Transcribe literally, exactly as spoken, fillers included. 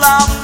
love.